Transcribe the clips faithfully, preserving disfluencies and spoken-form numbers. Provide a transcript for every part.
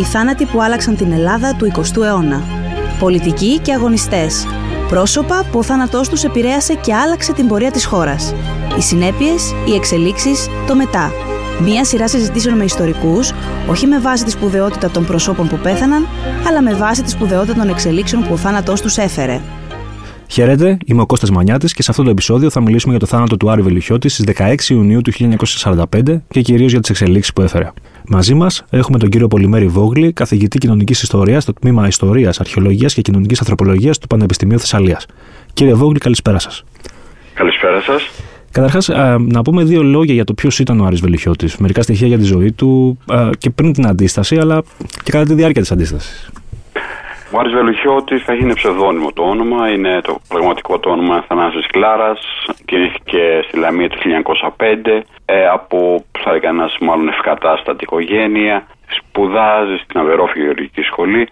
Οι θάνατοι που άλλαξαν την Ελλάδα του εικοστού αιώνα. Πολιτικοί και αγωνιστές. Πρόσωπα που ο θάνατός τους επηρέασε και άλλαξε την πορεία της χώρας. Οι συνέπειες, οι εξελίξεις, το μετά. Μία σειρά συζητήσεων με ιστορικούς, όχι με βάση τη σπουδαιότητα των προσώπων που πέθαναν, αλλά με βάση τη σπουδαιότητα των εξελίξεων που ο θάνατός τους έφερε. Χαίρετε, είμαι ο Κώστας Μανιάτης και σε αυτό το επεισόδιο θα μιλήσουμε για το θάνατο του Άρη Βελουχιώτη στις δεκαέξι Ιουνίου του χίλια εννιακόσια σαράντα πέντε και κυρίως για τις εξελίξεις που έφερε. Μαζί μας έχουμε τον κύριο Πολυμέρη Βόγλη, καθηγητή κοινωνικής ιστορίας στο τμήμα Ιστορίας, Αρχαιολογίας και Κοινωνικής Ανθρωπολογίας του Πανεπιστημίου Θεσσαλίας. Κύριε Βόγλη, καλησπέρα σας. Καλησπέρα σας. Καταρχάς, α, να πούμε δύο λόγια για το ποιος ήταν ο Άρης Βελουχιώτης, μερικά στοιχεία για τη ζωή του α, και πριν την αντίσταση, αλλά και κατά τη διάρκεια της αντίστασης. Ο Άρης Βελουχιώτης θα έχει ένα ψευδώνυμο το όνομα, είναι το πραγματικό το όνομα Αθανάσης Κλάρας, γεννήθηκε στη Λαμία το χίλια εννιακόσια πέντε, ε, από θα έκανας μάλλον ευκατάστατη οικογένεια, σπουδάζει στην Αβερόφη Γεωργική Σχολή,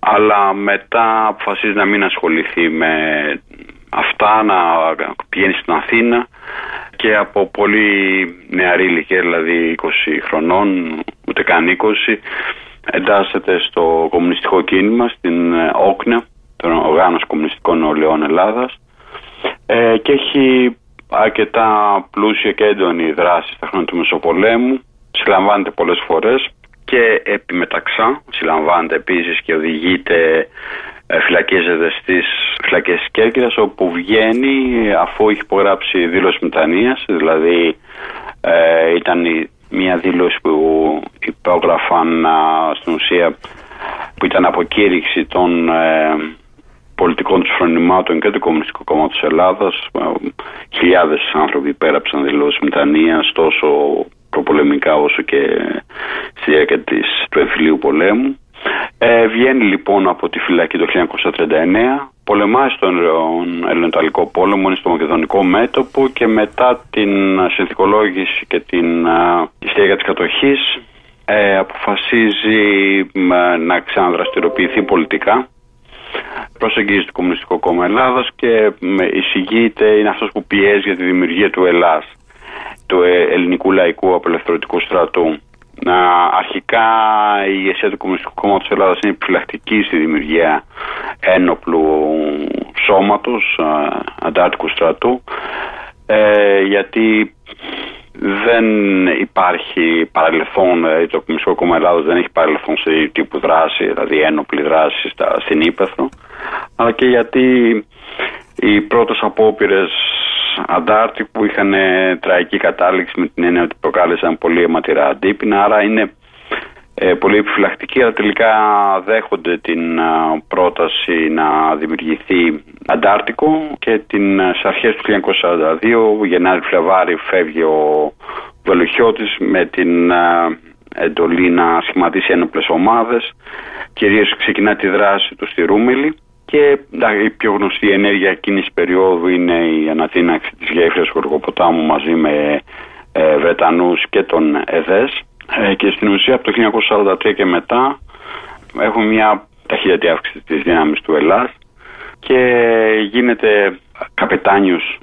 αλλά μετά αποφασίζει να μην ασχοληθεί με αυτά, να πηγαίνει στην Αθήνα και από πολύ νεαρή ηλικία, δηλαδή είκοσι χρονών, ούτε καν είκοσι, εντάσσεται στο κομμουνιστικό κίνημα, στην ΟΚΝΕ, τον Οργάνωση Κομμουνιστικών Ολαιών Ελλάδας, ε, και έχει αρκετά πλούσια και έντονη δράση στα χρόνια του Μεσοπολέμου. Συλλαμβάνεται πολλές φορές και επιμεταξά, συλλαμβάνεται επίσης και οδηγείται, φυλακίζεται στις φυλακές της Κέρκυρας, όπου βγαίνει αφού έχει υπογράψει δήλωση μετανοίας, δηλαδή ε, ήταν η μια δήλωση που υπόγραφαν στην ουσία, που ήταν αποκήρυξη των ε, πολιτικών τους φρονημάτων και του Κομμουνιστικού Κόμματος Ελλάδας. Χιλιάδες άνθρωποι υπέραψαν δηλώσεις μετανοίας, τόσο προπολεμικά όσο και στη διάρκεια του εμφυλίου πολέμου. Ε, βγαίνει λοιπόν από τη φυλακή το χίλια εννιακόσια τριάντα εννέα, πολεμάει στον Ελληνοϊταλικό πόλεμο, είναι στο Μακεδονικό μέτωπο και μετά την συνθηκολόγηση και την στέγη της κατοχής ε, αποφασίζει ε, να ξαναδραστηριοποιηθεί πολιτικά, προσεγγίζει το Κομμουνιστικό Κόμμα Ελλάδας και εισηγείται, είναι αυτός που πιέζει για τη δημιουργία του ΕΛΑΣ, του Ελληνικού Λαϊκού Απελευθερωτικού Στρατού. Να, αρχικά η ηγεσία του Κομμουνιστικού Κόμματος Ελλάδας είναι επιφυλακτική στη δημιουργία ένοπλου σώματος, αντάρτικου στρατού, ε, γιατί δεν υπάρχει παρελθόν, δηλαδή το Κομμουνιστικό Κόμμα Ελλάδας δεν έχει παρελθόν σε τύπου δράση, δηλαδή ένοπλη δράση στα, στην Ήπεθρο, αλλά και γιατί οι πρώτες απόπειρες αντάρτικοι που είχαν τραγική κατάληξη, με την έννοια ότι προκάλεσαν πολύ αιματηρά αντίπεινα, άρα είναι ε, πολύ επιφυλακτικοί, αλλά τελικά δέχονται την α, πρόταση να δημιουργηθεί αντάρτικο και την, στις αρχές του χίλια εννιακόσια σαράντα δύο, Γενάρη-Φλεβάρη, φεύγει ο Βελουχιώτης με την α, εντολή να σχηματίσει ένοπλες ομάδες, κυρίως ξεκινά τη δράση του στη Ρούμελη. Και η πιο γνωστή ενέργεια εκείνης της περίοδου είναι η ανατείναξη της γέφυρας Γοργοποτάμου μαζί με ε, Βρετανούς και τον ΕΔΕΣ. Ε, και στην ουσία από το χίλια εννιακόσια σαράντα τρία και μετά έχουμε μια ταχύτατη αύξηση της δύναμης του ΕΛΑΣ και γίνεται καπετάνιος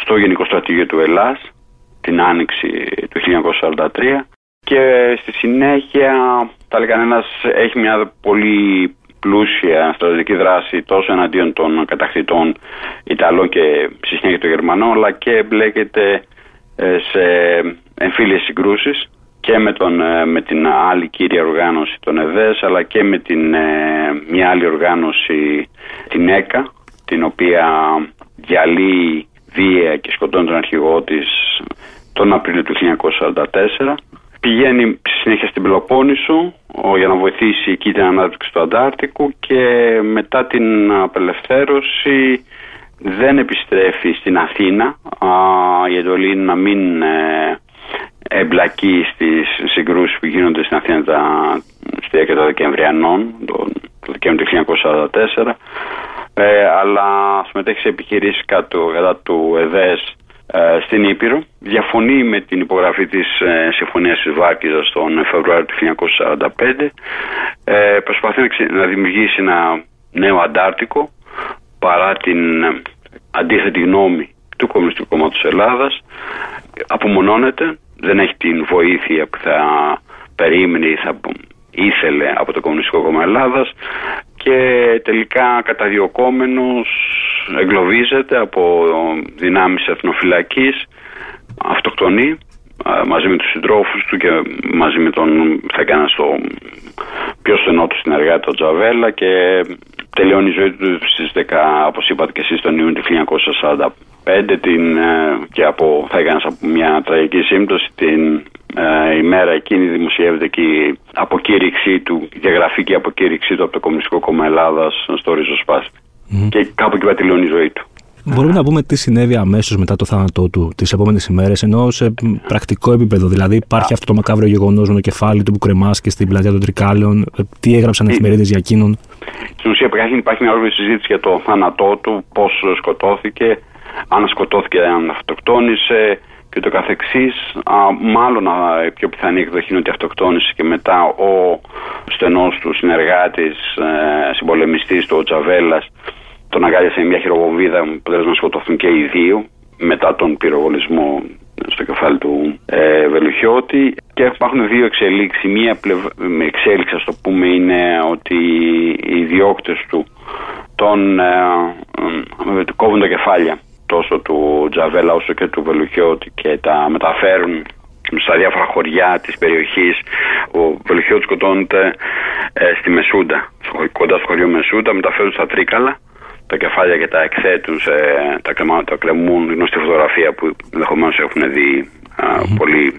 στο Γενικό Στρατηγείο του ΕΛΑΣ την Άνοιξη του χίλια εννιακόσια σαράντα τρία και στη συνέχεια θα έλεγαν ένας έχει μια πολύ πλούσια στρατιωτική δράση τόσο εναντίον των κατακτητών Ιταλών και στη συνέχεια των Γερμανών, αλλά και εμπλέκεται σε εμφύλιες συγκρούσεις και με, τον, με την άλλη κύρια οργάνωση των ΕΔΕΣ, αλλά και με την, μια άλλη οργάνωση, την ΕΚΑ, την οποία διαλύει βία και σκοτώνει τον αρχηγό της τον Απρίλιο του χίλια εννιακόσια σαράντα τέσσερα. Πηγαίνει συνέχεια στην Πελοπόννησο για να βοηθήσει εκεί την ανάπτυξη του Αντάρτικου και μετά την απελευθέρωση δεν επιστρέφει στην Αθήνα. Η εντολή είναι να μην εμπλακεί στις συγκρούσεις που γίνονται στην Αθήνα στη διάρκεια των Δεκεμβριανών, το Δεκέμβριο του χίλια εννιακόσια σαράντα τέσσερα, αλλά συμμετέχει σε επιχειρήσεις κατά του ΕΔΕΣ στην Ήπειρο. Διαφωνεί με την υπογραφή της συμφωνίας της Βάρκιζας τον Φεβρουάριο του χίλια εννιακόσια σαράντα πέντε. Ε, προσπαθεί να δημιουργήσει ένα νέο αντάρτικο παρά την αντίθετη γνώμη του Κομμουνιστικού Κόμματος Ελλάδας. Απομονώνεται, δεν έχει την βοήθεια που θα περίμενε ή θα ήθελε από το Κομμουνιστικό Κόμμα Ελλάδας και τελικά καταδιωκόμενος εγκλωβίζεται από δυνάμεις εθνοφυλακής, αυτοκτονεί μαζί με τους συντρόφους του και μαζί με τον, θα έκανα στο πιο στενό του συνεργάτη, τον Τζαβέλα, και τελειώνει η ζωή του στις δέκα, όπως είπατε και εσείς, τον Ιούνιο του χίλια εννιακόσια σαράντα πέντε, την, και από, θα έκανα από μια τραγική σύμπτωση, την ε, ημέρα εκείνη δημοσιεύεται και η αποκήρυξή του, η διαγραφική αποκήρυξή του από το Κομμουνιστικό Κόμμα Ελλάδας στο Ριζοσπάστη. Mm. Και κάπου εκεί τελειώνει η ζωή του. Μπορούμε να πούμε τι συνέβη αμέσως μετά το θάνατό του, τις επόμενες ημέρες, ενώ σε πρακτικό επίπεδο. Δηλαδή, υπάρχει αυτό το μακάβριο γεγονός με το κεφάλι του που κρεμάστηκε στην πλατεία των Τρικάλεων. Τι έγραψαν οι εφημερίδες για εκείνον. Στην ουσία, υπάρχει μια ολόκληρη συζήτηση για το θάνατό του, πώς σκοτώθηκε, αν σκοτώθηκε, αν αυτοκτόνησε και το καθεξής. Μάλλον η πιο πιθανή εκδοχή είναι ότι αυτοκτόνησε και μετά ο στενός του συνεργάτης, συμπολεμιστής του, ο Τζαβέλας, τον αγκάλιασε μια χειροβομβίδα με αποτέλεσμα να σκοτωθούν και οι δύο μετά τον πυροβολισμό στο κεφάλι του ε, Βελουχιώτη. Και υπάρχουν δύο εξελίξεις. Μία πλευ... εξέλιξη, ας το πούμε, είναι ότι οι διώκτες του τον ε, ε, ε, κόβουν τα κεφάλια τόσο του Τζαβέλα όσο και του Βελουχιώτη και τα μεταφέρουν στα διάφορα χωριά της περιοχής. Ο Βελουχιώτης σκοτώνεται ε, στη Μεσούντα, κοντά στο χωριό Μεσούντα, μεταφέρουν στα Τρίκαλα τα κεφάλια και τα εκθέτουν, σε, τα, κρεμά, τα κρεμούν, γνωστή φωτογραφία που ενδεχομένως έχουν δει α, mm-hmm. πολλοί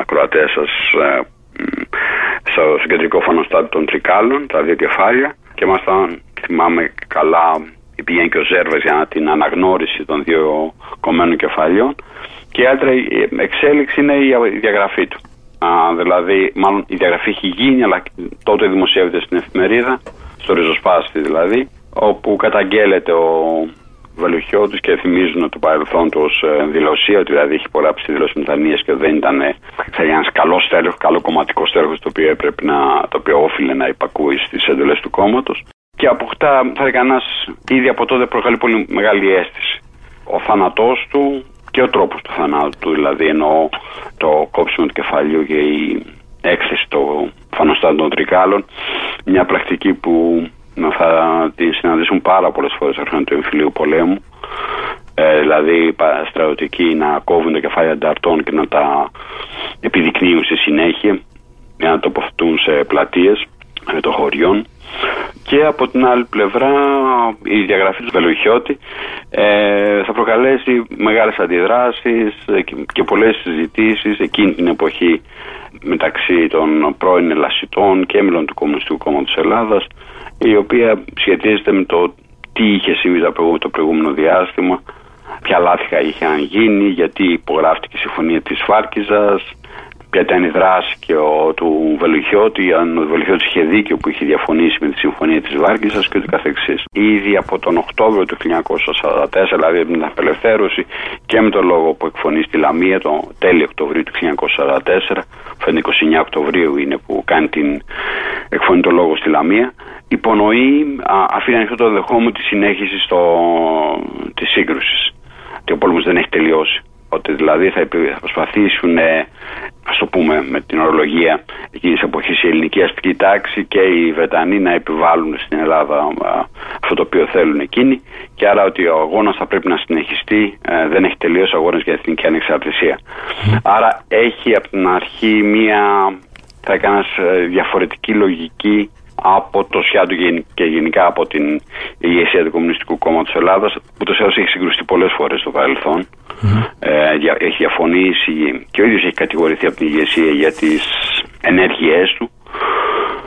ακροατές σας στο κεντρικό φανοστάτη των Τρικάλων, τα δύο κεφάλια. Και μάλιστα, θυμάμαι καλά, πηγαίνει και ο Ζέρβας για την αναγνώριση των δύο κομμένων κεφαλιών. Και η άλλη εξέλιξη είναι η διαγραφή του. Α, δηλαδή, μάλλον η διαγραφή έχει γίνει, αλλά τότε δημοσιεύεται στην εφημερίδα, στο Ριζοσπάστη δηλαδή, όπου καταγγέλλεται ο Βελουχιώτης και θυμίζουν το παρελθόν του ως δηλωσία, δηλαδή έχει πολλά ψηλώσεις μετανοίες και δεν ήταν ένας καλός στέλεχος, καλό κομματικό στέλεχος, το οποίο έπρεπε να, το οποίο όφιλε να υπακούει στις εντολές του κόμματος, και αποκτά, θα έκανας, ήδη από τότε προκαλεί πολύ μεγάλη αίσθηση ο θάνατός του και ο τρόπος του θανάτου του, δηλαδή εννοώ το κόψιμο του κεφαλιού και η έκθεση των φανοστάτων των Τρικάλων, μια πρακτική που θα τη συναντήσουν πάρα πολλές φορές αρχών του εμφυλίου πολέμου, ε, δηλαδή στρατιωτικοί να κόβουν τα κεφάλια ανταρτών και να τα επιδεικνύουν στη συνέχεια για να τοποθετούν σε πλατείες των χωριών. Και από την άλλη πλευρά η διαγραφή του Βελουχιώτη ε, θα προκαλέσει μεγάλες αντιδράσεις και, και πολλές συζητήσεις εκείνη την εποχή μεταξύ των πρώην ελασιτών και μέλων του Κομμουνιστικού Κόμματος Ελλάδας, η οποία σχετίζεται με το τι είχε συμβεί το προηγούμενο διάστημα, ποια λάθη είχαν γίνει, γιατί υπογράφτηκε η συμφωνία της Βάρκιζας, ποια ήταν η δράση και ο, του Βελουχιώτη, αν ο Βελουχιώτης είχε δίκιο που είχε διαφωνήσει με τη συμφωνία της Βάρκιζας και ούτω καθεξής. Ήδη από τον Οκτώβριο του χίλια εννιακόσια σαράντα τέσσερα, δηλαδή από την απελευθέρωση και με τον λόγο που εκφωνεί στη Λαμία το τέλειο Οκτωβρίου του χίλια εννιακόσια σαράντα τέσσερα, φαίνεται είκοσι εννέα Οκτωβρίου είναι που κάνει την, εκφωνεί το λόγο στη Λαμία, υπονοεί, α, αφήνει ανοιχτό το ενδεχόμενο της συνέχισης της σύγκρουσης. Και ο πόλεμος δεν έχει τελειώσει. Ότι δηλαδή θα προσπαθήσουν, ας το πούμε με την ορολογία εκείνης της εποχής, η ελληνική αστική τάξη και οι Βρετανοί να επιβάλλουν στην Ελλάδα αυτό το οποίο θέλουν εκείνοι, και άρα ότι ο αγώνας θα πρέπει να συνεχιστεί, δεν έχει τελειώσει ο αγώνας για εθνική ανεξαρτησία. Mm. Άρα έχει από την αρχή μία, θα έκανας, διαφορετική λογική από το ΣΥΑΤΟ και γενικά από την ηγεσία του Κομμουνιστικού Κόμματος Ελλάδας, που το ΣΥΑΤΟ έχει συγκρουστεί πολλές φορές στο παρελθόν. Mm-hmm. Ε, έχει διαφωνήσει και ο ίδιος έχει κατηγορηθεί από την ηγεσία για τις ενέργειές του.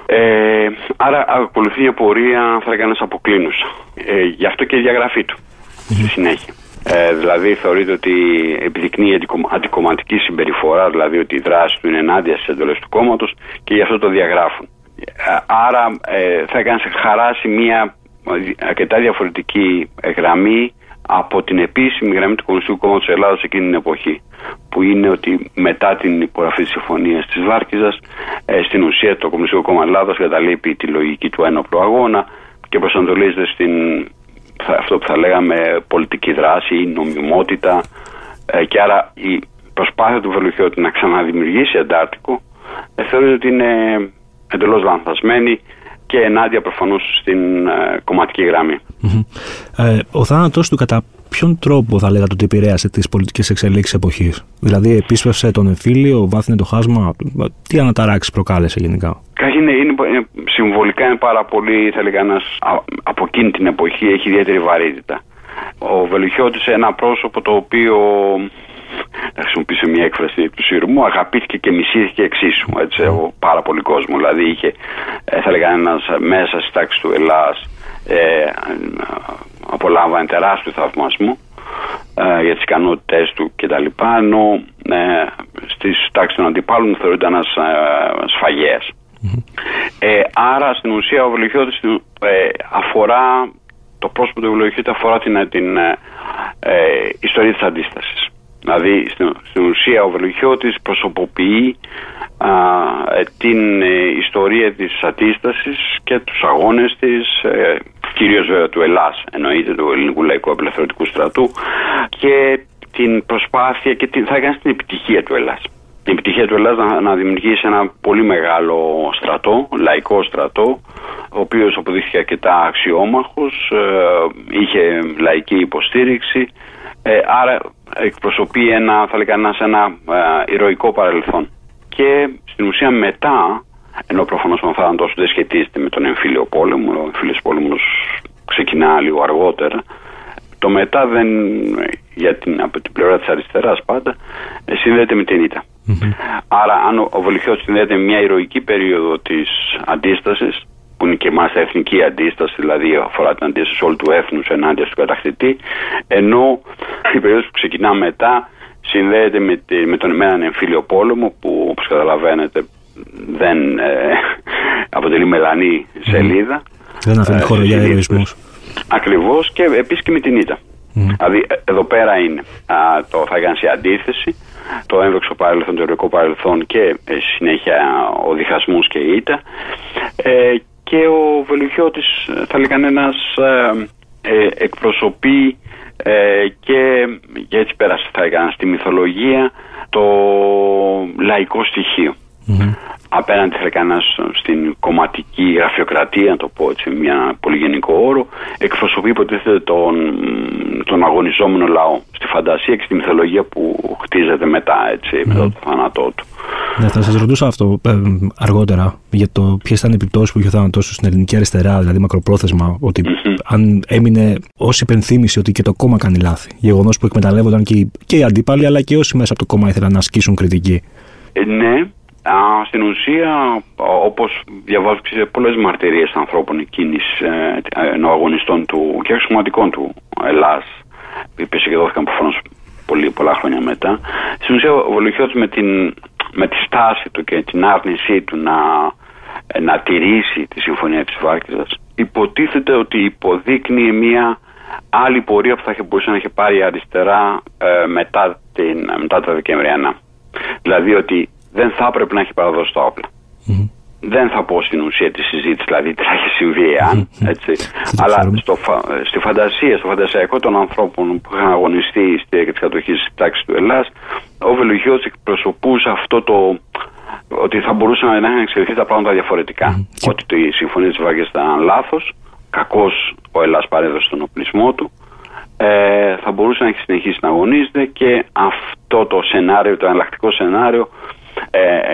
Ε, άρα ακολουθεί μια πορεία, θα έκανες, αποκλίνουσα. Ε, γι' αυτό και η διαγραφή του mm-hmm. στη συνέχεια. Ε, δηλαδή θεωρείται ότι επιδεικνύει αντικομματική συμπεριφορά, δηλαδή ότι η δράση του είναι ενάντια στις εντολές του κόμματος και γι' αυτό το διαγράφουν. Άρα ε, θα έκανε χαράσει μια αρκετά διαφορετική γραμμή από την επίσημη γραμμή του Κομμουνιστικού Κόμματος Ελλάδας εκείνη την εποχή, που είναι ότι μετά την υπογραφή της συμφωνίας της Βάρκιζας ε, στην ουσία το Κομμουνιστικό Κόμμα Ελλάδας καταλείπει τη λογική του ένοπλου αγώνα και προσανατολίζεται στην θα, αυτό που θα λέγαμε πολιτική δράση ή νομιμότητα, ε, και άρα η προσπάθεια του Βελουχιώτη να ξαναδημιουργήσει αντάρτικο ε, θεωρείται ότι είναι εντελώς λανθασμένη και ενάντια προφανώς στην ε, κομματική γραμμή. Ε, ο θάνατος του κατά ποιον τρόπο θα λέγατε ότι επηρέασε τις πολιτικές εξελίξεις εποχής? Δηλαδή επίσπευσε τον εμφύλιο, βάθινε το χάσμα, τι αναταράξεις προκάλεσε γενικά? Είναι, είναι, είναι, συμβολικά είναι πάρα πολύ, θα λέγα, ένας, α, από εκείνη την εποχή έχει ιδιαίτερη βαρύτητα. Ο Βελουχιώτης είναι ένα πρόσωπο το οποίο, να χρησιμοποιήσω μια έκφραση του σειρμού, αγαπήθηκε και μισήθηκε εξίσου. Έτσι, από πάρα πολύ κόσμο. Δηλαδή είχε, θα λέγα, ένας μέσα στη τάξη του ΕΛΑΣ, ε, απολάμβανε τεράστιο θαυμασμό ε, για τις ικανότητές του κτλ. Ενώ ε, στις τάξεις των αντιπάλων θεωρείται ένας ε, σφαγέας. Ε, άρα στην ουσία ο Βελουχιώτης ε, αφορά, το πρόσωπο του Βελουχιώτη αφορά την, την ε, ε, ιστορία της αντίστασης. Δηλαδή στην, στην ουσία ο Βελουχιώτης προσωποποιεί α, την ε, ιστορία της αντίστασης και τους αγώνες της, ε, κυρίως βέβαια του ΕΛΑΣ, εννοείται του Ελληνικού Λαϊκού Απελευθερωτικού Στρατού, και την προσπάθεια και την, θα έκανε στην επιτυχία του ΕΛΑΣ. Η επιτυχία του ΕΛΑΣ να, να δημιουργήσει ένα πολύ μεγάλο στρατό, λαϊκό στρατό, ο οποίος αποδείχθηκε αρκετά αξιόμαχος, ε, είχε λαϊκή υποστήριξη, ε, άρα εκπροσωπεί ένα, θα λέγα, ένα, ένα ε, ηρωικό παρελθόν. Και στην ουσία μετά, ενώ προφανώς ο θάνατος δεν σχετίζεται με τον εμφύλιο πόλεμο, ο εμφύλιος πόλεμος ξεκινά λίγο αργότερα, το μετά δεν, για την, από την πλευρά της αριστεράς πάντα, συνδέεται με την ήττα. Mm-hmm. Άρα αν ο, ο Βελουχιώτης συνδέεται με μια ηρωική περίοδο της αντίστασης, που είναι και μάλιστα εθνική αντίσταση, δηλαδή αφορά την αντίσταση όλου του έθνους ενάντια στον κατακτητή, ενώ η περίοδος που ξεκινά μετά συνδέεται με, τη, με, τον, με έναν εμφύλιο πόλεμο που, όπως καταλαβαίνετε, δεν ε, αποτελεί μελανή σελίδα. Mm-hmm. Δεν αφήνει χώρο για ηρωισμούς. Ακριβώς, και επίσης και με την ήττα. Mm. Δηλαδή, εδώ πέρα είναι α, το θα έκανε σε αντίθεση, το έμβρεξο παρελθόν, το ευρωπαϊκό παρελθόν και ε, συνέχεια ο διχασμός και η ήττα. Ε, και ο Βελουχιώτης, θα λέγανε, ένας ε, εκπροσωπεί ε, και, και έτσι πέρασε, θα έκανε στη μυθολογία, το λαϊκό στοιχείο. Mm-hmm. Απέναντι θα έκανε στην κομματική γραφειοκρατία, να το πω έτσι, μια πολύ γενικό όρο, εκπροσωπεί υποτίθεται τον, τον αγωνιζόμενο λαό στη φαντασία και στη μυθολογία που χτίζεται μετά, έτσι, mm. μετά το θάνατό του. Ναι, θα σας ρωτούσα αυτό ε, αργότερα για το ποιες ήταν οι επιπτώσεις που είχε ο θάνατός του στην ελληνική αριστερά, δηλαδή μακροπρόθεσμα, ότι mm-hmm. αν έμεινε ως υπενθύμηση ότι και το κόμμα κάνει λάθη. Γεγονός που εκμεταλλεύονταν και οι, και οι αντίπαλοι, αλλά και όσοι μέσα από το κόμμα ήθελαν να ασκήσουν κριτική. Ε, ναι. Στην ουσία, όπως διαβάζω σε πολλές μαρτυρίες ανθρώπων εκείνης, ενώ αγωνιστών του και αξιωματικών του ΕΛΑΣ, οι οποίοι συγκεντρώθηκαν προφανώς πολλά χρόνια μετά, στην ουσία ο Βελουχιώτης με, με τη στάση του και την άρνησή του να, να τηρήσει τη συμφωνία της Βάρκιζας, υποτίθεται ότι υποδείκνει μια άλλη πορεία που θα μπορούσε να είχε πάρει η αριστερά ε, μετά, την, μετά τα Δεκεμβριανά. Δηλαδή ότι δεν θα έπρεπε να έχει παραδώσει τα όπλα. Mm-hmm. Δεν θα πω στην ουσία τη συζήτηση, δηλαδή τι θα έχει συμβεί εάν, έτσι. Mm-hmm. Αλλά στο, στη φαντασία, στο φαντασιακό των ανθρώπων που είχαν αγωνιστεί στη διάρκεια τη κατοχή τη τάξη του ΕΛΑΣ, ο Βελουχιώτης εκπροσωπούσε αυτό το ότι θα μπορούσαν να είχαν εξελιχθεί τα πράγματα διαφορετικά. Mm-hmm. Ότι οι συμφωνίες της Βάρκιζας ήταν λάθος, κακώς ο ΕΛΑΣ παρέδωσε τον οπλισμό του, ε, θα μπορούσε να έχει συνεχίσει να αγωνίζεται, και αυτό το σενάριο, το εναλλακτικό σενάριο,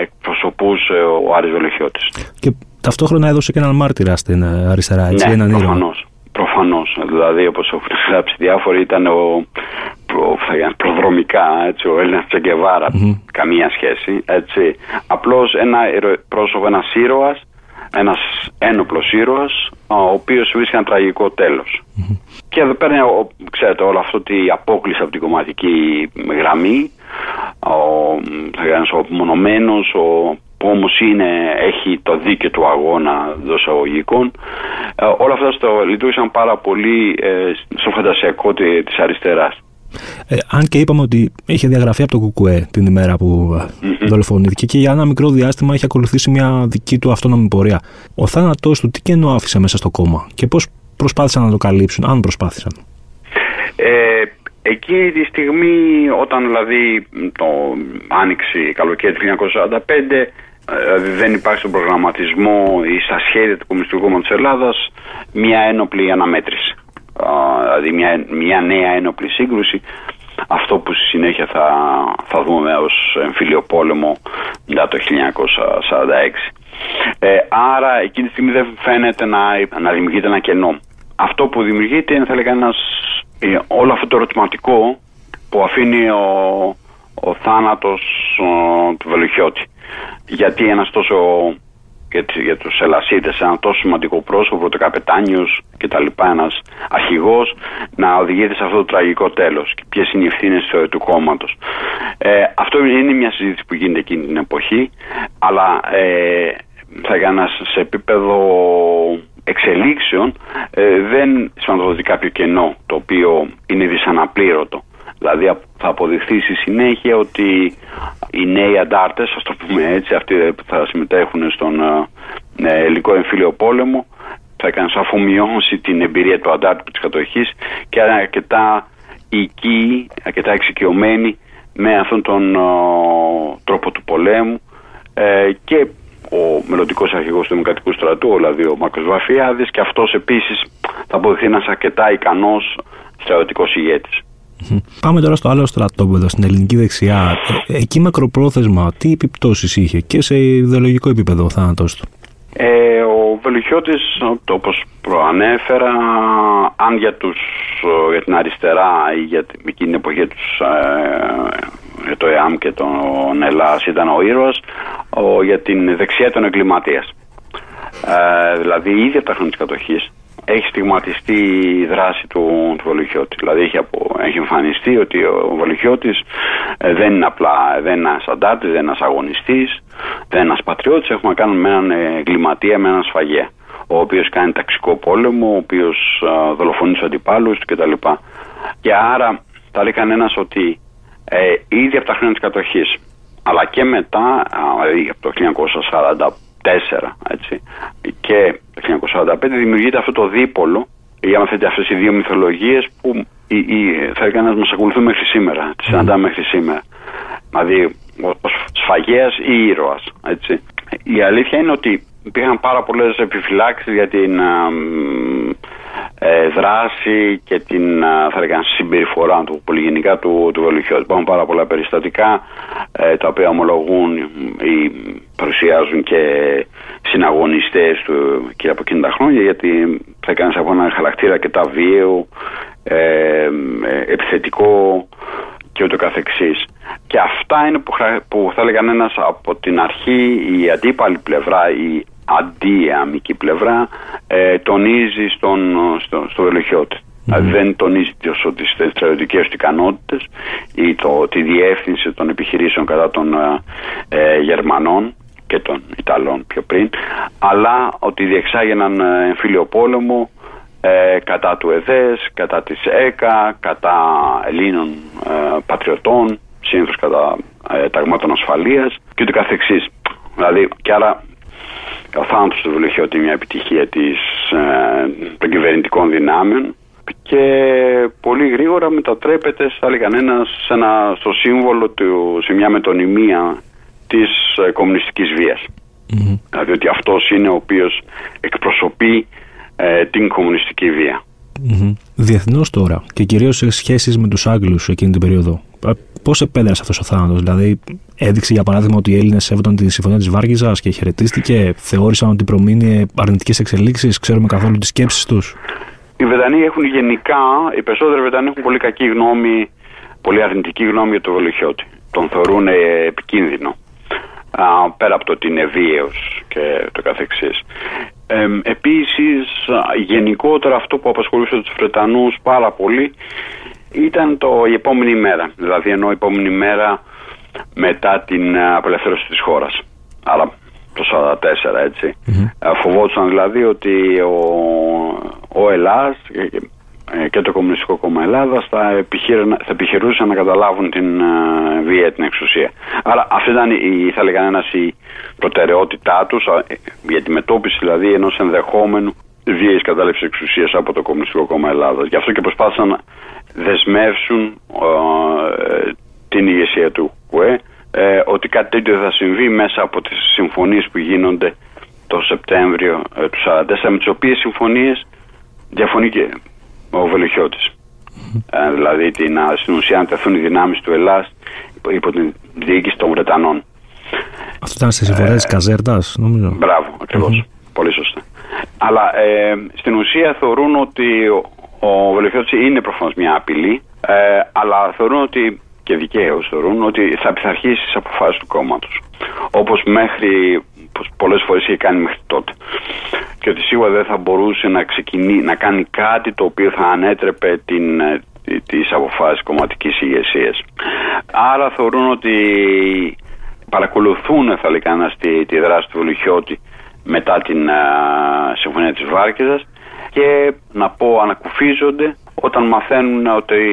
εκπροσωπούσε ο Άρης Βελουχιώτης. Και ταυτόχρονα έδωσε και έναν μάρτυρα στην αριστερά, έτσι, ναι, έναν ήρωα. Προφανώς, προφανώς. Δηλαδή, όπως έχουν γράψει διάφοροι, ήταν ο, προ, προδρομικά, έτσι, ο Έλληνας Τσεγκεβάρα, mm-hmm. καμία σχέση. Έτσι. Απλώς ένα πρόσωπο, ένας ήρωας, ένας ένοπλος ήρωας, ο οποίος βρίσκει ένα τραγικό τέλος. Mm-hmm. Και εδώ παίρνει, ξέρετε, όλο αυτό τη απόκληση από την κομματική γραμμή. Ο, θα κάνει, ο μονομένος, ο, που όμως είναι, έχει το δίκαιο του αγώνα εντός εισαγωγικών, ε, όλα αυτά στο, λειτουργήσαν πάρα πολύ ε, στο φαντασιακό της αριστεράς. Ε, αν και είπαμε ότι είχε διαγραφεί από το ΚΚΕ την ημέρα που mm-hmm. δολοφονήθηκε, και για ένα μικρό διάστημα είχε ακολουθήσει μια δική του αυτόνομη πορεία. Ο θάνατός του τι κενό άφησε μέσα στο κόμμα και πώς προσπάθησαν να το καλύψουν, αν προσπάθησαν? Ε, Εκείνη τη στιγμή, όταν δηλαδή το άνοιξε καλοκαίρι του χίλια εννιακόσια σαράντα πέντε, Δηλαδή δεν υπάρχει στον προγραμματισμό ή στα σχέδια του Κομμουνιστικού Κόμματος Ελλάδας μια ένοπλη αναμέτρηση. Δηλαδή μια, μια νέα ένοπλη σύγκρουση. Αυτό που στη συνέχεια θα, θα δούμε ως εμφύλιο πόλεμο μετά το χίλια εννιακόσια σαράντα έξι. Ε, άρα εκείνη τη στιγμή δεν φαίνεται να, να δημιουργείται ένα κενό. Αυτό που δημιουργείται είναι, θα έλεγα, ένας, ε, όλο αυτό το ερωτηματικό που αφήνει ο, ο θάνατος ο, του Βελουχιώτη. Γιατί ένας τόσο, για, για τους Ελασίτες, ένα τόσο σημαντικό πρόσωπο, πρωτοκαπετάνιος και τα λοιπά, ένας αρχηγός, να οδηγείται σε αυτό το τραγικό τέλος και ποιες είναι οι ευθύνες του, του κόμματος. Ε, αυτό είναι μια συζήτηση που γίνεται εκείνη την εποχή, αλλά ε, θα έκανα σε επίπεδο εξελίξεων, ε, δεν σηματοδοτεί κάποιο κενό το οποίο είναι δυσαναπλήρωτο. Δηλαδή θα αποδειχθεί στη συνέχεια ότι οι νέοι αντάρτες, ας το πούμε έτσι, αυτοί που θα συμμετέχουν στον ε, ελληνικό εμφύλιο πόλεμο, θα έκανε αφομοιώσει την εμπειρία του αντάρτη της κατοχής και αρκετά οικοί, αρκετά εξοικειωμένοι με αυτόν τον ε, τρόπο του πολέμου, ε, και ο μελλοντικός αρχηγός του Δημοκρατικού Στρατού, δηλαδή ο Μάρκος Βαφιάδης, και αυτός επίσης θα αποδειχθεί ένας αρκετά ικανός στρατιωτικός ηγέτης. Πάμε τώρα στο άλλο στρατόπεδο, στην ελληνική δεξιά. Ε, εκεί μακροπρόθεσμα, τι επιπτώσεις είχε και σε ιδεολογικό επίπεδο ο θάνατος του? Ε, ο Βελουχιώτης, όπως προανέφερα, αν για, τους, για την αριστερά ή για την εποχή τους, ε, για το ΕΑΜ και τον ΕΛΑΣ, ήταν ο ήρωας, ο, για την δεξιά ήταν ο εγκληματίας. Ε, δηλαδή η ίδια από τα χρόνια της κατοχής έχει στιγματιστεί η δράση του, του Βελουχιώτη. Δηλαδή έχει, απο, έχει εμφανιστεί ότι ο Βελουχιώτης ε, δεν είναι απλά δεν είναι ένας αντάρτης, δεν είναι ένας αγωνιστής, δεν είναι ένας πατριώτης. Έχουμε να κάνουμε με έναν εγκληματία, με έναν σφαγέα, ο οποίος κάνει ταξικό πόλεμο, ο οποίος ε, δολοφονεί τους αντιπάλους του κτλ. Και, και άρα θα λέει κανένας ότι Ε, ήδη από τα χρόνια της κατοχής, αλλά και μετά, δηλαδή από το χίλια εννιακόσια σαράντα τέσσερα έτσι, και το χίλια εννιακόσια σαράντα πέντε, δημιουργείται αυτό το δίπολο, ή άμα θέλετε αυτές οι δύο μυθολογίες που ή, ή, θα έλεγα να μας ακολουθούν μέχρι σήμερα, τις συναντάμε μέχρι σήμερα. Δηλαδή ο, ο σφαγέας ή ήρωας. Έτσι. Η αλήθεια είναι ότι υπήρχαν πάρα πολλές επιφυλάξεις για την ε, δράση και την, θα λέγαμε, συμπεριφορά του πολυγενικά του, του Βελουχιώτη. Υπάρχουν πάρα πολλά περιστατικά ε, τα οποία ομολογούν ή παρουσιάζουν και συναγωνιστές του και από εκείνη τα χρόνια, γιατί θα κάνεις από ένα χαρακτήρα και τα βίαιο, ε, ε, επιθετικό και ούτω καθεξής. Και αυτά είναι που, που θα έλεγαν ένας από την αρχή, η αντίπαλη πλευρά, η αντίαμική πλευρά, ε, τονίζει στον, στο, στο Βελουχιώτη. Mm-hmm. Δεν τονίζει τις στρατιωτικές του ικανότητες ή το, τη διεύθυνση των επιχειρήσεων κατά των ε, Γερμανών και των Ιταλών πιο πριν, αλλά ότι διεξάγαιναν εμφύλιο πόλεμο Ε, κατά του ΕΔΕΣ, κατά της ΕΚΑ, κατά Ελλήνων ε, πατριωτών, σύνθρος κατά ε, ταγμάτων ασφαλείας και ούτω καθεξής. Δηλαδή, και άρα ο θάνατος του Βελουχιώτη είναι μια επιτυχία της, ε, των κυβερνητικών δυνάμεων και πολύ γρήγορα μετατρέπεται, θα λέγανε, σε ένα, στο σύμβολο του, σε μια μετωνυμία της ε, κομμουνιστικής βίας. Mm-hmm. Δηλαδή ότι αυτός είναι ο οποίος εκπροσωπεί την κομμουνιστική βία. Mm-hmm. Διεθνώς τώρα και κυρίως σε σχέσεις με τους Άγγλους εκείνη την περίοδο, πώς επέδρασε αυτός ο θάνατος? Δηλαδή, έδειξε για παράδειγμα ότι οι Έλληνες σέβονταν τη συμφωνία της Βάρκιζας και χαιρετίστηκε, θεώρησαν ότι προμείνει αρνητικές εξελίξεις, ξέρουμε καθόλου τις σκέψεις τους? Οι Βρετανοί έχουν γενικά, οι περισσότεροι Βρετανοί έχουν πολύ κακή γνώμη, πολύ αρνητική γνώμη για τον Βελουχιώτη. Τον θεωρούν επικίνδυνο. Πέρα από το ότι είναι βίαιος και το καθεξής. Ε, επίσης, γενικότερα αυτό που απασχολούσε τους Βρετανούς πάρα πολύ ήταν το, η επόμενη μέρα. Δηλαδή ενώ η επόμενη μέρα μετά την απελευθέρωση της χώρας. Άρα το σαράντα τέσσερα έτσι. Mm-hmm. Φοβόντουσαν δηλαδή ότι ο, ο ΕΛΑΣ και το Κομμουνιστικό Κόμμα Ελλάδας θα, θα επιχειρούσαν να καταλάβουν την uh, βία, την εξουσία. Άρα αυτή ήταν, η, θα λέγανε ένας, η προτεραιότητά τους για τη μετώπιση δηλαδή ενός ενδεχόμενου βίαιης κατάληψης εξουσίας από το Κομμουνιστικό Κόμμα Ελλάδας. Γι' αυτό και προσπάθησαν να δεσμεύσουν uh, την ηγεσία του ΚΟΕ uh, ότι κάτι τέτοιο θα συμβεί μέσα από τις συμφωνίες που γίνονται το Σεπτέμβριο ε, του χίλια εννιακόσια σαράντα τέσσερα, με τις οποίες συμφωνίες διαφωνεί και ο Βελουχιώτης. Ε, δηλαδή την, στην ουσία να τεθούν οι δυνάμεις του ΕΛΑΣ υπό την διοίκηση των Βρετανών. Αυτό ήταν στις συμφωνίες ε, Καζέρτας, νομίζω. Μπράβο, ακριβώς. Mm-hmm. Πολύ σωστά. Αλλά ε, στην ουσία θεωρούν ότι ο, ο Βελουχιώτης είναι προφανώς μια απειλή, ε, αλλά θεωρούν ότι, και δικαίως θεωρούν, ότι θα πειθαρχήσει στις αποφάσεις του κόμματος. Όπως μέχρι, όπως πολλές φορές είχε κάνει μέχρι τότε. Και ότι σίγουρα δεν θα μπορούσε να ξεκινήσει, να κάνει κάτι το οποίο θα ανέτρεπε την, τις αποφάσεις κομματικής ηγεσίας. Άρα θεωρούν ότι παρακολουθούν, θα λέει κανένας, τη, τη δράση του Βελουχιώτη μετά την α, συμφωνία της Βάρκιζας και, να πω, ανακουφίζονται όταν μαθαίνουν ότι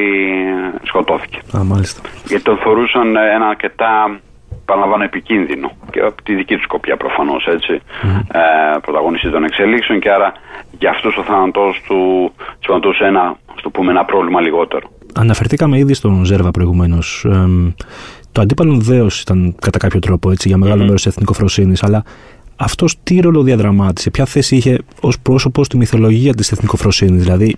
σκοτώθηκε. Α, μάλιστα. Γιατί τον θεωρούσαν ένα αρκετά, παραλαμβάνω, επικίνδυνο και από τη δική του σκοπιά προφανώς, έτσι, mm-hmm. ε, πρωταγωνιστή των εξελίξεων, και άρα για αυτούς ο θάνατος του σημαντούσε ένα, στο πούμε, ένα πρόβλημα λιγότερο. Αναφερθήκαμε ήδη στον Ζέρβα προηγουμένως. Ε, το αντίπαλον δέος ήταν κατά κάποιο τρόπο, έτσι, για μεγάλο mm-hmm. μέρος της εθνικοφροσύνης, αλλά αυτός τι ρόλο διαδραμάτισε, ποια θέση είχε ως πρόσωπο στη μυθολογία της εθνικοφροσύνης? Δηλαδή,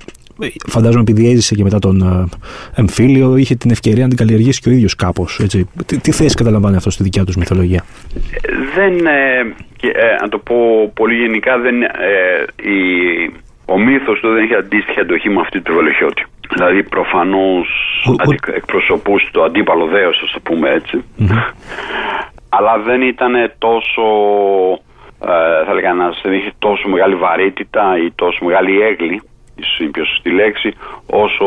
φαντάζομαι επειδή έζησε και μετά τον εμφύλιο, είχε την ευκαιρία να την καλλιεργήσει και ο ίδιος κάπως. Έτσι. Τι, τι θέση καταλαμβάνει αυτό στη δικιά τους μυθολογία? Δεν, ε, και, ε, να το πω πολύ γενικά, δεν, ε, η, ο μύθος του δεν είχε αντίστοιχη αντοχή με αυτή του Βελουχιώτη. Δηλαδή προφανώς ο, αντι, ο... εκπροσωπούσε το αντίπαλο δέος, ας το πούμε έτσι. Mm-hmm. Αλλά δεν ήταν τόσο, ε, θα λέγαμε, δεν είχε τόσο μεγάλη βαρύτητα ή τόσο μεγάλη έγκλη, ίσως είναι πιο σωστή λέξη, όσο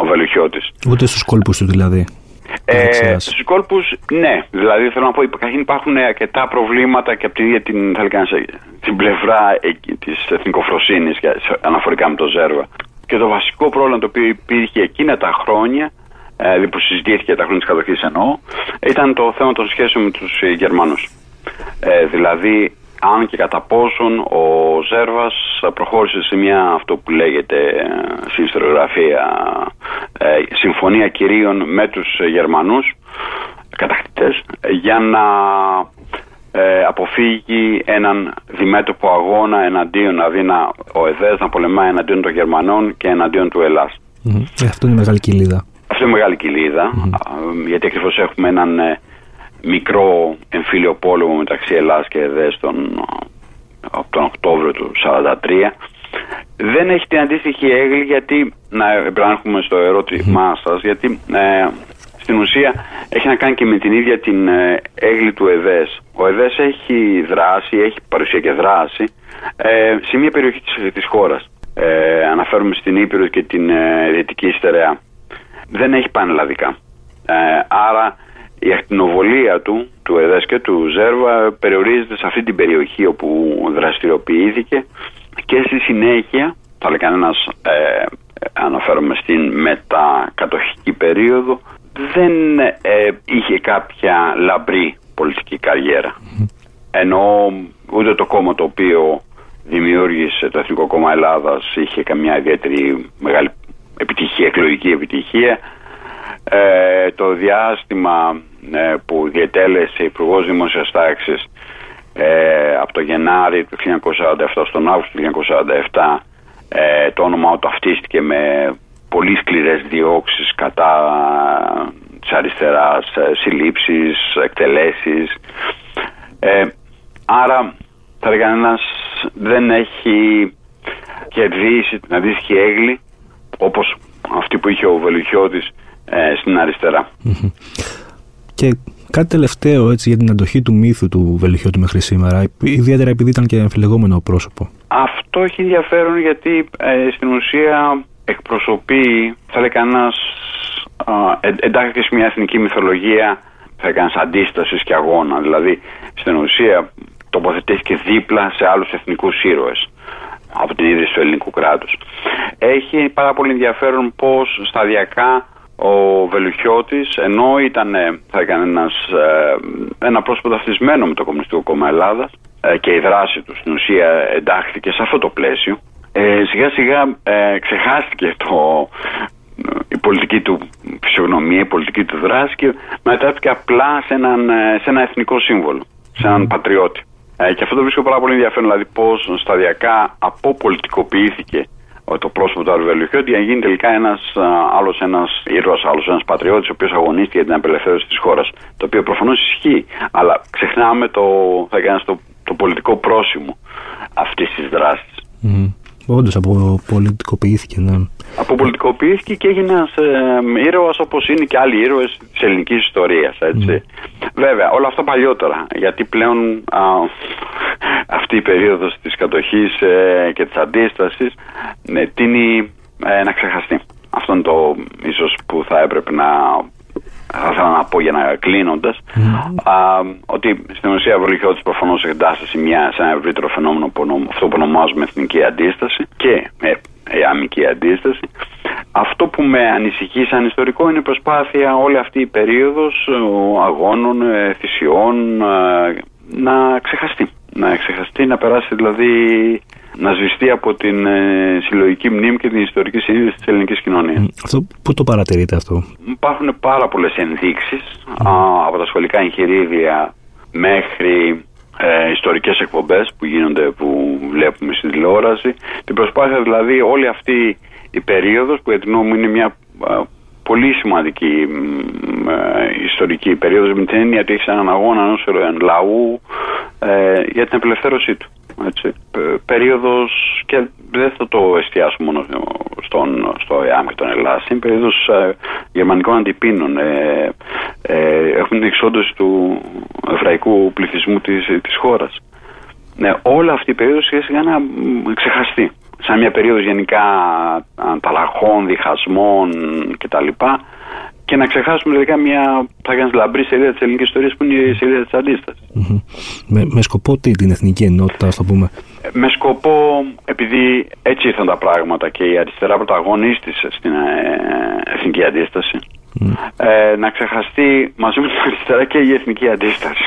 ο Βελουχιώτης. Ούτε στους κόλπους του δηλαδή? Ε, στους κόλπους, ναι. Δηλαδή θέλω να πω, υπάρχουν αρκετά προβλήματα και από τη ίδια την, θα λέγαμε, την πλευρά της εθνικοφροσύνης αναφορικά με το Ζέρβα. Και το βασικό πρόβλημα το οποίο υπήρχε εκείνα τα χρόνια, δηλαδή που συζητήθηκε τα χρόνια της κατοχής, εννοώ, ήταν το θέμα των σχέσεων με τους Γερμανούς. Ε, δηλαδή, αν και κατά πόσον ο Ζέρβας προχώρησε σε μια, αυτό που λέγεται στην ιστοριογραφία, ε, συμφωνία κυρίων με τους Γερμανούς κατακτητές, για να ε, αποφύγει έναν διμέτωπο αγώνα εναντίον, δηλαδή να, ο ΕΔΕΣ να πολεμά εναντίον των Γερμανών και εναντίον του ΕΛΑΣ. Mm-hmm. Ε, αυτό είναι μεγάλη κοιλίδα. Αυτό είναι μεγάλη κοιλίδα, mm-hmm. γιατί ακριβώς έχουμε έναν ε, μικρό εμφύλιο πόλεμο μεταξύ Ελλάς και ΕΔΕΣ τον, από τον Οκτώβριο του χίλια εννιακόσια σαράντα τρία. Δεν έχει την αντίστοιχη έγκλη, γιατί, να επανέλθουμε στο ερώτημά mm-hmm. σας, γιατί ε, στην ουσία έχει να κάνει και με την ίδια την ε, έγκλη του ΕΔΕΣ. Ο ΕΔΕΣ έχει δράση, έχει παρουσία και δράση ε, σε μια περιοχή της, της χώρας. Ε, αναφέρουμε στην Ήπειρο και την ε, Δυτική Στερεά. Δεν έχει πανελλαδικά. Ε, άρα η ακτινοβολία του, του ΕΔΕΣ και του Ζέρβα, περιορίζεται σε αυτή την περιοχή όπου δραστηριοποιήθηκε, και στη συνέχεια, θα λέει κανένας, ε, αναφέρομαι στην μετακατοχική περίοδο, δεν ε, είχε κάποια λαμπρή πολιτική καριέρα. Ενώ ούτε το κόμμα το οποίο δημιούργησε, το Εθνικό Κόμμα Ελλάδας, είχε καμιά ιδιαίτερη μεγάλη επιτυχία, εκλογική επιτυχία. Ε, το διάστημα ε, που διετέλεσε υπουργός Δημόσιας Τάξης ε, από το Γενάρη του χίλια εννιακόσια σαράντα επτά στον Αύγουστο του χίλια εννιακόσια σαράντα επτά, ε, το όνομα του ταυτίστηκε με πολύ σκληρές διώξεις κατά της αριστεράς, ε, συλλήψεις, εκτελέσεις. Ε, άρα θα έλεγα ένας δεν έχει κερδίσει την αντίστοιχη έγκλη όπως αυτή που είχε ο Βελουχιώτης ε, στην αριστερά. Mm-hmm. Και κάτι τελευταίο, έτσι, για την αντοχή του μύθου του Βελουχιώτη μέχρι σήμερα, ιδιαίτερα επειδή ήταν και εμφυλεγόμενο πρόσωπο. Αυτό έχει ενδιαφέρον, γιατί ε, στην ουσία εκπροσωπεί, θα λέει κανένας, ε, εντάξει, σε μια εθνική μυθολογία, θα λέει κανένας, αντίστασης και αγώνα. Δηλαδή στην ουσία τοποθετήθηκε δίπλα σε άλλους εθνικούς ήρωες από την ίδρυση του ελληνικού κράτους. Έχει πάρα πολύ ενδιαφέρον πως σταδιακά ο Βελουχιώτης, ενώ ήταν, θα έκανε ένας, ένα πρόσωπο ταυτισμένο με το Κομμουνιστικό Κόμμα Ελλάδας και η δράση του στην ουσία εντάχθηκε σε αυτό το πλαίσιο, ε, σιγά σιγά ε, ξεχάστηκε το, η πολιτική του φυσιογνωμία, η πολιτική του δράση και μετατράπηκε απλά σε, έναν, σε ένα εθνικό σύμβολο, σε έναν πατριώτη. Ε, και αυτό το βρίσκω πάρα πολύ ενδιαφέρον, δηλαδή πώς σταδιακά αποπολιτικοποιήθηκε το πρόσωπο του Άρη Βελουχιώτη για να γίνει τελικά ένας άλλος ένας ήρωας, άλλος ένας πατριώτης, ο οποίος αγωνίστηκε για την απελευθέρωση της χώρας. Το οποίο προφανώς ισχύει, αλλά ξεχνάμε το, θα κάνεις, το, το πολιτικό πρόσημο αυτής της δράσης. Mm. Όντως αποπολιτικοποιήθηκε, ναι. Αποπολιτικοποιήθηκε και έγινε ένας ε, ήρωας, όπως είναι και άλλοι ήρωες της ελληνικής ιστορίας, έτσι. Mm. Βέβαια, όλα αυτά παλιότερα, γιατί πλέον α, αυτή η περίοδος της κατοχής ε, και της αντίστασης ε, τείνει ε, να ξεχαστεί. Αυτό είναι το ίσως που θα έπρεπε να... Θα ήθελα να πω για να κλείνοντας mm. α, ότι στην ουσία ο Βελουχιώτης προφανώς εντάσσεται σε ένα ευρύτερο φαινόμενο που ονομ, αυτό που ονομάζουμε εθνική αντίσταση και ε, ΕΑΜική αντίσταση. Αυτό που με ανησυχεί σαν ιστορικό είναι η προσπάθεια όλη αυτή η περίοδος ο, αγώνων, ε, θυσιών ε, να ξεχαστεί. Να ξεχαστεί, να περάσει δηλαδή, να σβηστεί από την ε, συλλογική μνήμη και την ιστορική συνείδηση της ελληνικής κοινωνίας. Αυτό, πού το παρατηρείτε αυτό? Υπάρχουν πάρα πολλές ενδείξεις mm. α, από τα σχολικά εγχειρίδια μέχρι ε, ιστορικές εκπομπές που γίνονται, που βλέπουμε στην τηλεόραση. Την προσπάθεια δηλαδή όλη αυτή η περίοδος που για την νόμου είναι μια α, πολύ σημαντική ε, ιστορική περίοδος με την έννοια ότι έχει έναν αγώνα ενός λαού ε, για την απελευθέρωσή του. Έτσι. Περίοδος, και δεν θα το εστιάσω μόνο στον, στο ΕΑΜ και τον ΕΛΑΣ, είναι περίοδος ε, γερμανικών αντιπίνων, ε, ε, έχουμε την εξόντωση του εβραϊκού πληθυσμού της, της χώρας. Ναι, όλα αυτή η περίοδος σιγά σιγά να ξεχαστεί, σαν μια περίοδος γενικά ανταλλαχών, διχασμών κτλ. Και να ξεχάσουμε τελικά μια, θα κάνεις, λαμπρή σελίδα της ελληνικής ιστορίας που είναι η σελίδα της αντίστασης. Mm-hmm. Με, με σκοπό τι, την εθνική ενότητα, ας το πούμε. Με σκοπό, επειδή έτσι ήρθαν τα πράγματα και η αριστερά πρωταγωνίστησε στην ε, εθνική αντίσταση, mm. ε, να ξεχαστεί μαζί με την αριστερά και η εθνική αντίσταση.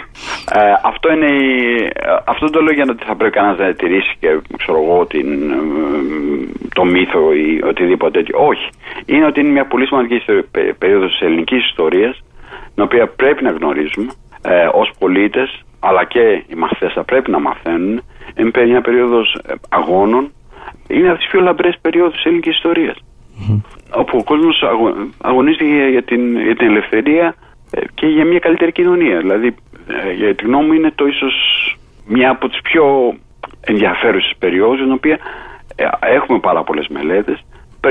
Ε, αυτό είναι η, αυτό το λέω για να θα πρέπει κανένας να τηρήσει και ξέρω εγώ την, το μύθο ή οτιδήποτε τέτοιο. Όχι. Είναι ότι είναι μια πολύ σημαντική περίοδος της ελληνικής ιστορίας, την οποία πρέπει να γνωρίζουμε ε, ως πολίτες, αλλά και οι μαθητές θα πρέπει να μαθαίνουν. Είναι μια περίοδος αγώνων. Είναι από τις πιο λαμπρές περίοδους της ελληνικής ιστορίας. Mm-hmm. Όπου ο κόσμος αγω, αγωνίστηκε για την, για την ελευθερία και για μια καλύτερη κοινωνία. Δηλαδή, για τη γνώμη μου, είναι το ίσως μια από τις πιο ενδιαφέρουσες περιόδους, την οποία έχουμε πάρα πολλές μελέτες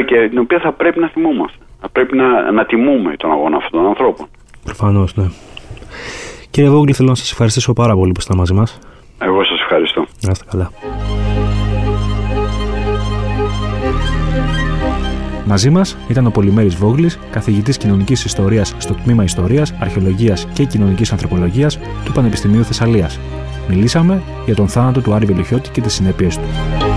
και την οποία θα πρέπει να θυμόμαστε. Θα πρέπει να, να τιμούμε τον αγώνα αυτών των ανθρώπων. Προφανώς, ναι. Κύριε Βόγλη, θέλω να σας ευχαριστήσω πάρα πολύ που είστε μαζί μας. Εγώ σας ευχαριστώ. Να είστε καλά. Μαζί μας ήταν ο Πολυμέρης Βόγλης, καθηγητής κοινωνικής ιστορίας στο τμήμα Ιστορίας, Αρχαιολογίας και Κοινωνικής Ανθρωπολογίας του Πανεπιστημίου Θεσσαλίας. Μιλήσαμε για τον θάνατο του Άρη Βελουχιώτη και τις συνέπειες του.